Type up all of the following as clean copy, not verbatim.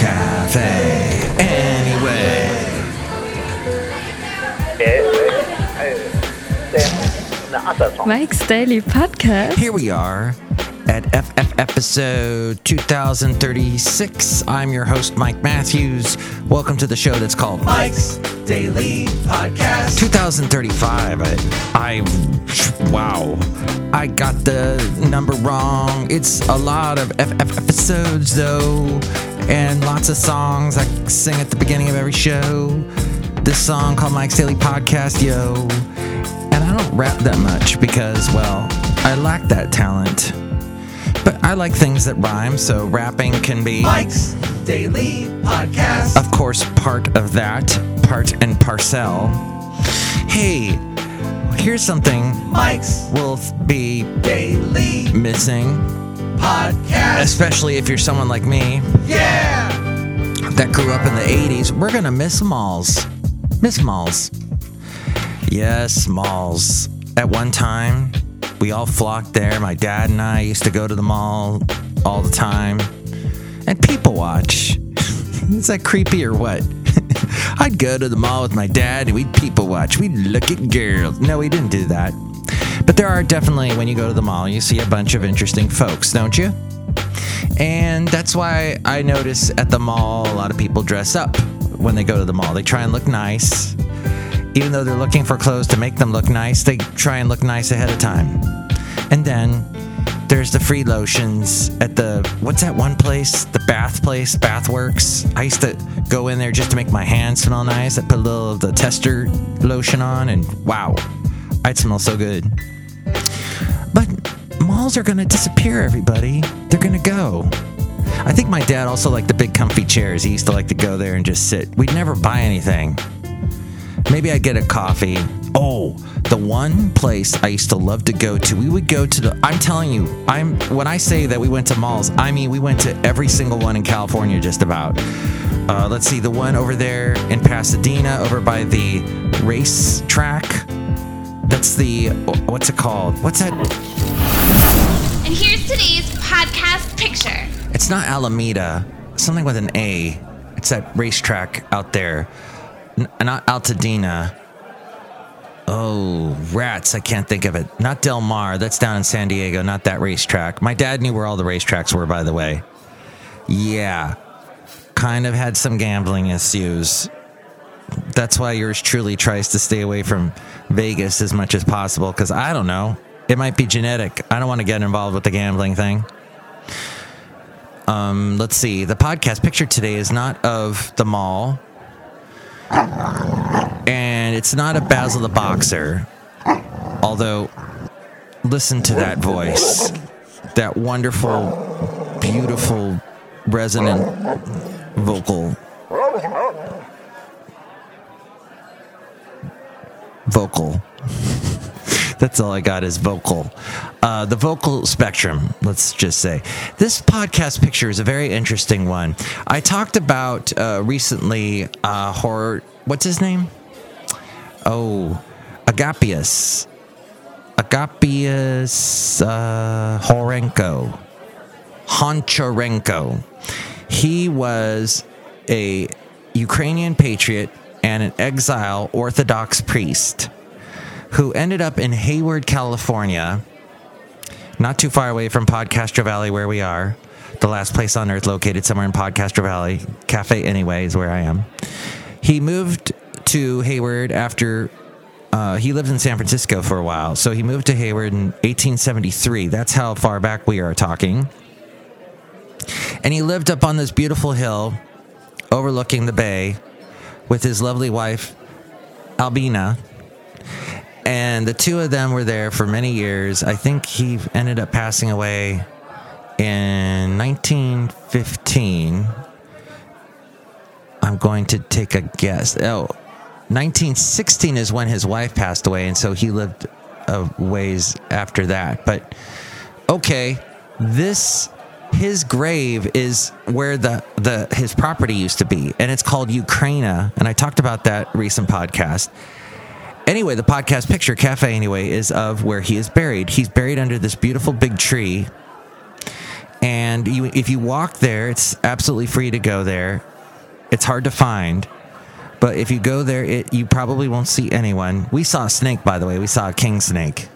cafe anyway. Mike's Daily Podcast. Here we are at FF episode 2036. I'm your host, Mike Matthews. Welcome to the show that's called Mike's Daily Podcast. 2035. Wow. I got the number wrong. It's a lot of FF episodes, though, and lots of songs I sing at the beginning of every show. This song called Mike's Daily Podcast, yo. And I don't rap that much because, well, I lack that talent. But I like things that rhyme, so rapping can be Mike's Daily Podcast. Of course, part of that, part and parcel. Hey, here's something Mike's will be daily missing podcast. Especially if you're someone like me. Yeah. That grew up in the 80s. We're gonna miss malls. Miss malls. Yes, malls. At one time, we all flocked there. My dad and I used to go to the mall all the time. And people watch. Is that creepy or what? I'd go to the mall with my dad and we'd people watch. We'd look at girls. No, we didn't do that. But there are definitely, when you go to the mall, you see a bunch of interesting folks, don't you? And that's why I notice at the mall a lot of people dress up when they go to the mall. They try and look nice. Even though they're looking for clothes to make them look nice, they try and look nice ahead of time. And then there's the free lotions at the, what's that one place? The bath place, Bathworks. I used to go in there just to make my hands smell nice. I put a little of the tester lotion on and wow, I'd smell so good. But malls are going to disappear, everybody. They're going to go. I think my dad also liked the big comfy chairs. He used to like to go there and just sit. We'd never buy anything. Maybe I'd get a coffee. Oh, the one place I used to love to go to. We would go to the, I'm telling you, when I say that we went to malls, I mean we went to every single one in California just about. Let's see, the one over there in Pasadena, over by the race track. That's the, what's it called? What's that? And here's today's podcast picture. It's not Alameda, something with an A. It's that racetrack out there. Not Altadena. Oh, rats. I can't think of it. Not Del Mar. That's down in San Diego. Not that racetrack. My dad knew where all the racetracks were, by the way. Yeah. Kind of had some gambling issues. That's why yours truly tries to stay away from Vegas as much as possible. Because I don't know. It might be genetic. I don't want to get involved with the gambling thing. Let's see. The podcast picture today is not of the mall. And it's not a Basil the Boxer, although listen to that voice, that wonderful, beautiful, resonant vocal. That's all I got is vocal. The vocal spectrum, let's just say. This podcast picture is a very interesting one. I talked about recently horror. What's his name? Oh, Agapius. Agapius Horenko. Honcharenko. He was a Ukrainian patriot and an exile Orthodox priest who ended up in Hayward, California, not too far away from Podcaster Valley where we are, the last place on earth located somewhere in Podcaster Valley. Cafe anyway is where I am. He moved to Hayward after, he lived in San Francisco for a while, so he moved to Hayward in 1873. That's how far back we are talking. And he lived up on this beautiful hill overlooking the bay with his lovely wife, Albina. And the two of them were there for many years. I think he ended up passing away in 1915. I'm going to take a guess. Oh, 1916 is when his wife passed away, and so he lived a ways after that. But, okay, his grave is where his property used to be, and it's called Ukraina, and I talked about that recent podcast. Anyway, the podcast picture, Cafe Anyway, is of where he is buried. He's buried under this beautiful big tree. And if you walk there, it's absolutely free to go there. It's hard to find. But if you go there, you probably won't see anyone. We saw a snake, by the way. We saw a king snake.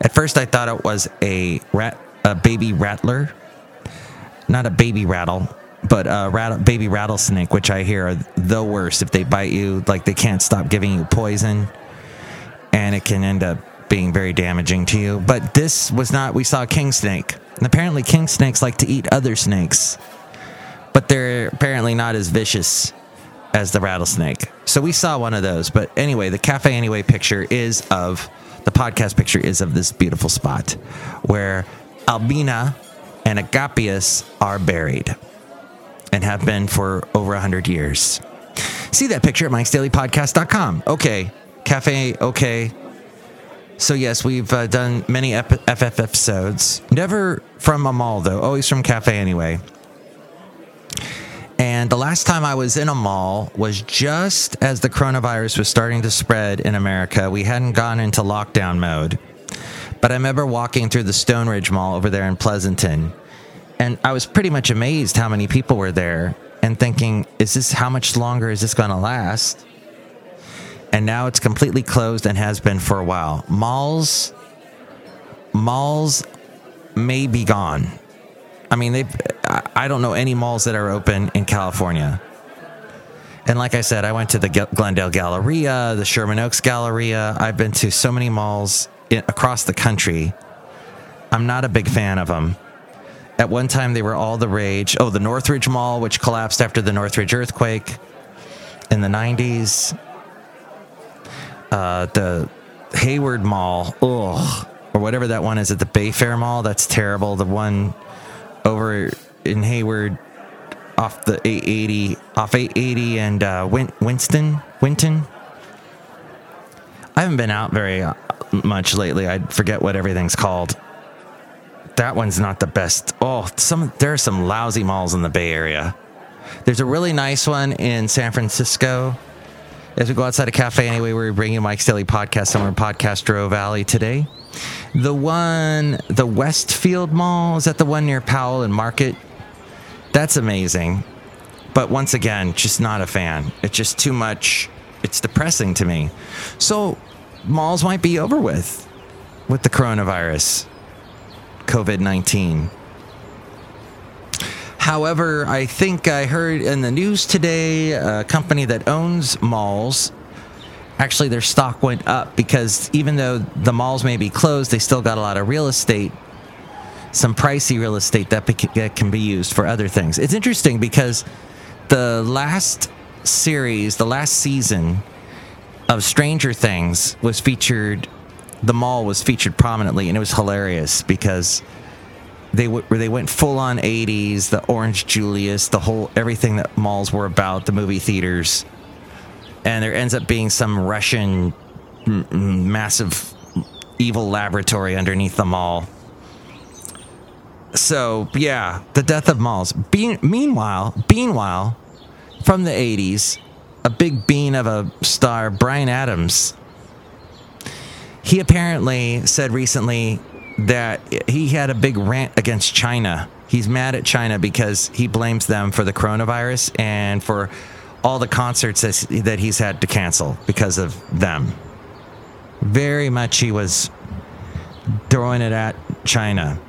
At first, I thought it was a baby rattler. Not a baby rattle, but a baby rattlesnake, which I hear are the worst. If they bite you, like, they can't stop giving you poison. And it can end up being very damaging to you. But this was not. We saw a king snake. And apparently, king snakes like to eat other snakes. But they're apparently not as vicious as the rattlesnake. So we saw one of those. But anyway, the Cafe Anyway picture is of, the podcast picture is of this beautiful spot where Albina and Agapius are buried and have been for over 100 years. See that picture at mikesdailypodcast.com. Okay. Cafe, okay. So yes, we've done many FF episodes. Never from a mall, though. Always from Cafe Anyway. And the last time I was in a mall was just as the coronavirus was starting to spread in America. We hadn't gone into lockdown mode. But I remember walking through the Stone Ridge Mall over there in Pleasanton. And I was pretty much amazed how many people were there and thinking, how much longer is this going to last? And now it's completely closed and has been for a while. Malls may be gone. I mean, I don't know any malls that are open in California. And like I said, I went to the Glendale Galleria, the Sherman Oaks Galleria. I've been to so many malls across the country. I'm not a big fan of them. At one time, they were all the rage. Oh, the Northridge Mall, which collapsed after the Northridge earthquake in the 90s. The Hayward Mall, or whatever that one is at the Bayfair Mall. That's terrible. The one over in Hayward off the 880 and Winton. I haven't been out very much lately. I forget what everything's called. That one's not the best. There are some lousy malls in the Bay Area. There's a really nice one in San Francisco. As we go outside a Cafe Anyway, we're bringing Mike's Daily Podcast somewhere in Podcastro Valley today. The Westfield Mall, is that the one near Powell and Market? That's amazing. But once again, just not a fan. It's just too much. It's depressing to me. So malls might be over with the coronavirus, COVID-19. However, I think I heard in the news today, a company that owns malls, actually their stock went up because even though the malls may be closed, they still got a lot of real estate, some pricey real estate that can be used for other things. It's interesting because the last season of Stranger Things the mall was featured prominently, and it was hilarious because they went full on 80s, the Orange Julius, everything that malls were about, the movie theaters. And there ends up being some Russian massive evil laboratory underneath the mall. So, yeah, the death of malls. Meanwhile, from the 80s, a big bean of a star, Bryan Adams, he apparently said recently that he had a big rant against China. He's mad at China because he blames them for the coronavirus and for all the concerts that he's had to cancel because of them. Very much he was throwing it at China.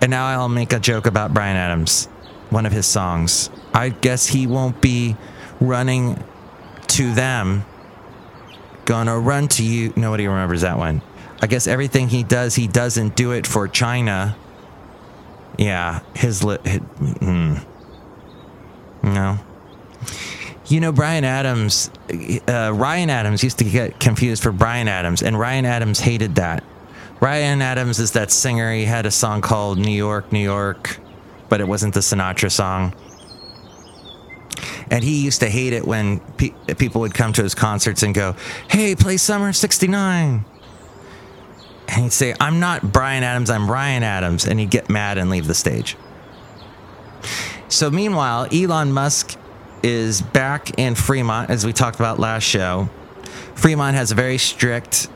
And now I'll make a joke about Bryan Adams, one of his songs. I guess he won't be running to them. Gonna run to you. Nobody remembers that one. I guess everything he doesn't do it for China. Yeah, no. You know, Ryan Adams used to get confused for Bryan Adams, and Ryan Adams hated that. Ryan Adams is that singer. He had a song called New York, New York, but it wasn't the Sinatra song. And he used to hate it when people would come to his concerts and go, "Hey, play Summer '69." And he'd say, "I'm not Bryan Adams, I'm Ryan Adams." And he'd get mad and leave the stage. So meanwhile, Elon Musk is back in Fremont, as we talked about last show. Fremont has a very strict,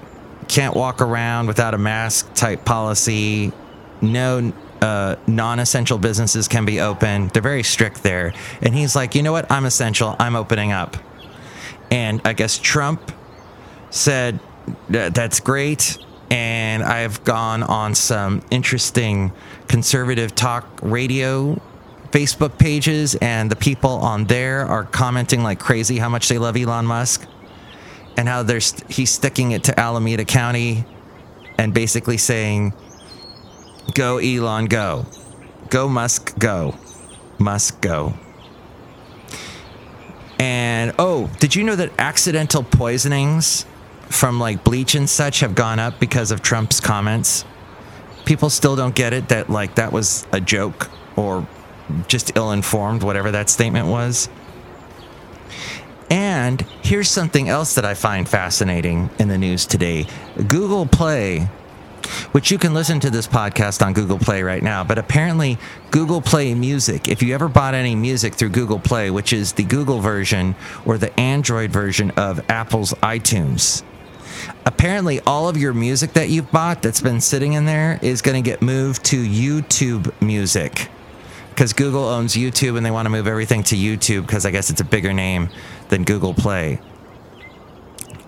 can't walk around without a mask type policy. No non-essential businesses can be open. They're very strict there. And he's like, you know what? I'm essential. I'm opening up. And I guess Trump said, that's great. And I've gone on some interesting conservative talk radio Facebook pages, and the people on there are commenting like crazy how much they love Elon Musk and how he's sticking it to Alameda County and basically saying, go Elon, go. Go Musk, go. Musk, go. And, oh, did you know that accidental poisonings from like bleach and such have gone up because of Trump's comments? People still don't get it that like that was a joke or just ill-informed, whatever that statement was. And here's something else that I find fascinating in the news today. Google Play, which you can listen to this podcast on Google Play right now, but apparently Google Play Music, if you ever bought any music through Google Play, which is the Google version or the Android version of Apple's iTunes, apparently all of your music that you've bought that's been sitting in there is going to get moved to YouTube Music, because Google owns YouTube and they want to move everything to YouTube because I guess it's a bigger name than Google Play.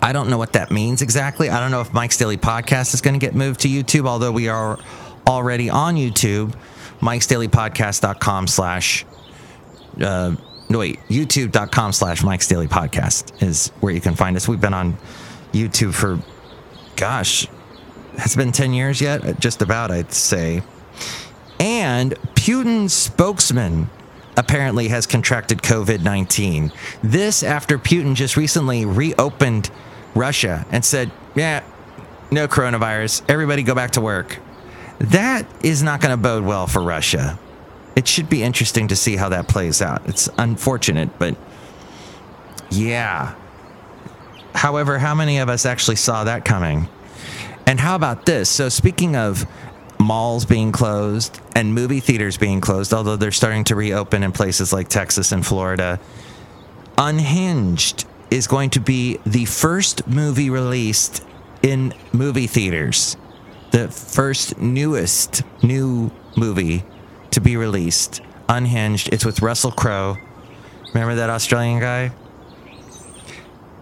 I don't know what that means exactly. I don't know if Mike's Daily Podcast is going to get moved to YouTube, although we are already on YouTube, mikesdailypodcast.com/ youtube.com/ Mike's Daily Podcast is where you can find us. We've been on YouTube for, gosh, it's been 10 years yet? Just about, I'd say. And Putin's spokesman apparently has contracted COVID-19. This after Putin just recently reopened Russia and said, yeah, no coronavirus. Everybody go back to work. That is not going to bode well for Russia. It should be interesting to see how that plays out. It's unfortunate, but yeah. However, how many of us actually saw that coming? And how about this? So speaking of malls being closed and movie theaters being closed, although they're starting to reopen in places like Texas and Florida, Unhinged is going to be the first movie released in movie theaters. The first new movie to be released, Unhinged. It's with Russell Crowe. Remember that Australian guy?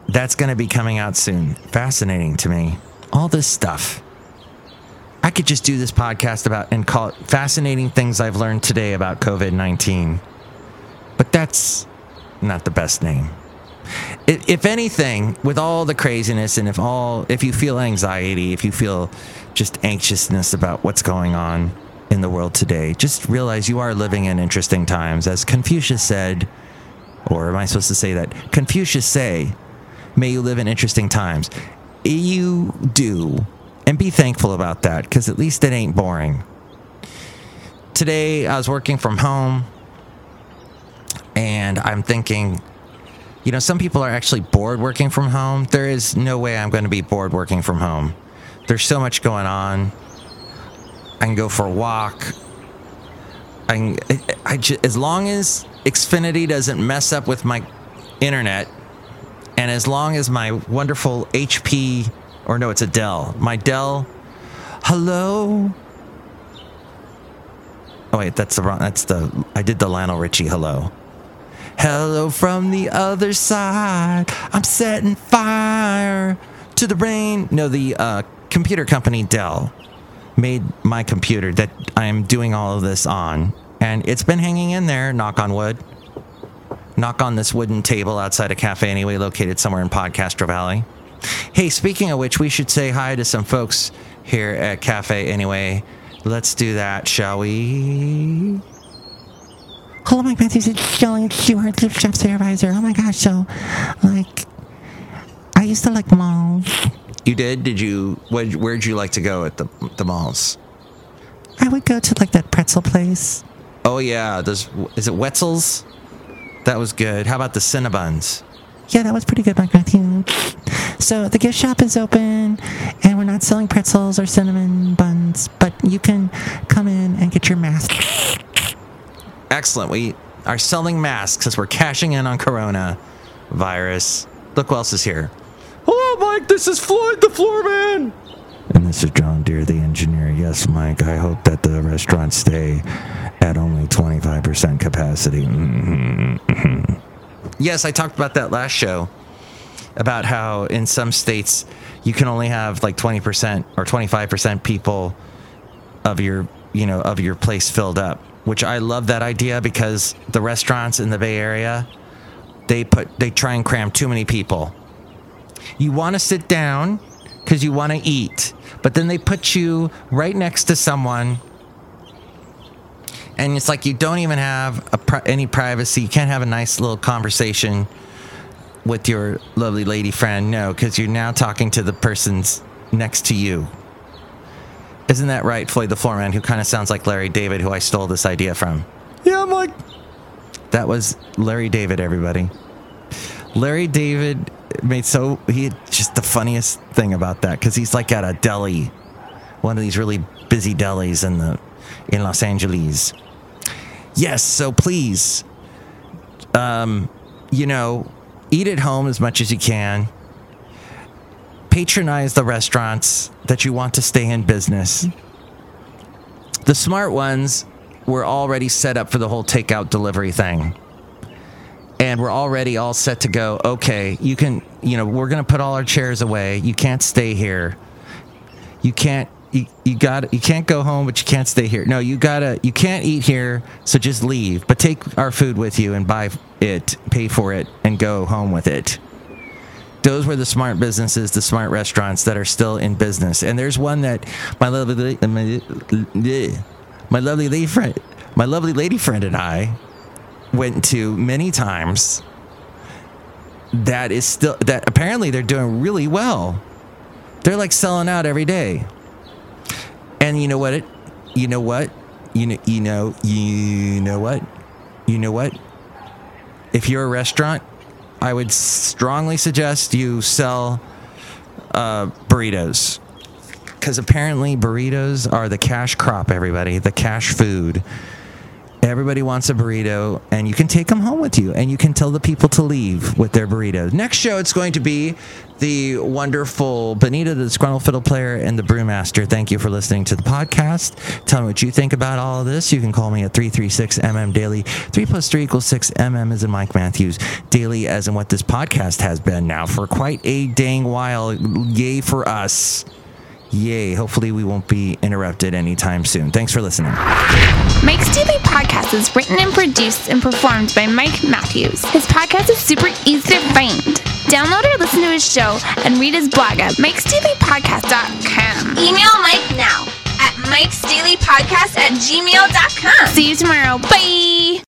That's going to be coming out soon. Fascinating to me. All this stuff. I could just do this podcast about and call it fascinating things I've learned today about COVID-19, but that's not the best name. If anything, with all the craziness and if you feel anxiety, if you feel just anxiousness about what's going on in the world today, just realize you are living in interesting times. As Confucius said, or am I supposed to say that? Confucius say, may you live in interesting times. You do. And be thankful about that, because at least it ain't boring. Today, I was working from home, and I'm thinking, you know, some people are actually bored working from home. There is no way I'm going to be bored working from home. There's so much going on. I can go for a walk. As long as Xfinity doesn't mess up with my internet, and as long as my wonderful HP... Or no, it's a Dell. My Dell. Hello. Oh wait, I did the Lionel Richie hello. Hello from the other side. I'm setting fire to the rain. No, the computer company Dell made my computer that I am doing all of this on. And it's been hanging in there, knock on wood. Knock on this wooden table outside a cafe anyway, located somewhere in Podcaster Valley. Hey, speaking of which, we should say hi to some folks here at Cafe Anyway. Let's do that, shall we? Hello, Mike Matthews. It's Julian Stewart, Lift Shop Supervisor. Oh my gosh, so, like, I used to like malls. You did? Did you? Where'd you like to go at the malls? I would go to, like, that pretzel place. Oh, yeah. Is it Wetzel's? That was good. How about the Cinnabons? Yeah, that was pretty good, Mike Matthews. So the gift shop is open, and we're not selling pretzels or cinnamon buns, but you can come in and get your mask. Excellent. We are selling masks since we're cashing in on coronavirus. Look who else is here. Hello, Mike. This is Floyd the Floorman. And this is John Deere, the engineer. Yes, Mike, I hope that the restaurants stay at only 25% capacity. Yes, I talked about that last show, about how in some states you can only have like 20% or 25% people of your, you know, of your place filled up, which I love that idea, because the restaurants in the Bay Area, they try and cram too many people. You want to sit down because you want to eat, but then they put you right next to someone, and it's like you don't even have any privacy. You can't have a nice little conversation with your lovely lady friend. No, because you're now talking to the person's next to you. Isn't that right, Floyd the Floorman, who kind of sounds like Larry David, who I stole this idea from? Yeah, I'm like... That was Larry David, everybody. Larry David made he just the funniest thing about that, because he's like at a deli, one of these really busy delis in Los Angeles. Yes, so please, you know, eat at home as much as you can. Patronize the restaurants that you want to stay in business. The smart ones were already set up for the whole takeout delivery thing. And we're already all set to go, okay, you can, you know, we're going to put all our chairs away. You can't stay here. You can't go home, but you can't stay here. No, you can't eat here, so just leave. But take our food with you and buy it, pay for it, and go home with it. Those were the smart businesses, the smart restaurants that are still in business. And there's one that my lovely lady friend and I went to many times. That apparently they're doing really well. They're like selling out every day. And you know what? You know what? If you're a restaurant, I would strongly suggest you sell burritos, because apparently burritos are the cash crop, everybody, the cash food. Everybody wants a burrito, and you can take them home with you, and you can tell the people to leave with their burritos. Next show, it's going to be the wonderful Benita, the disgruntled fiddle player, and the brewmaster. Thank you for listening to the podcast. Tell me what you think about all of this. You can call me at 336-MM Daily. 3 plus 3 equals 6. MM as in Mike Matthews. Daily as in what this podcast has been now for quite a dang while. Yay for us. Yay, hopefully we won't be interrupted anytime soon. Thanks for listening. Mike's Daily Podcast is written and produced and performed by Mike Matthews. His podcast is super easy to find. Download or listen to his show and read his blog at mikesdailypodcast.com. Email Mike now at mikesdailypodcast@gmail.com. See you tomorrow. Bye!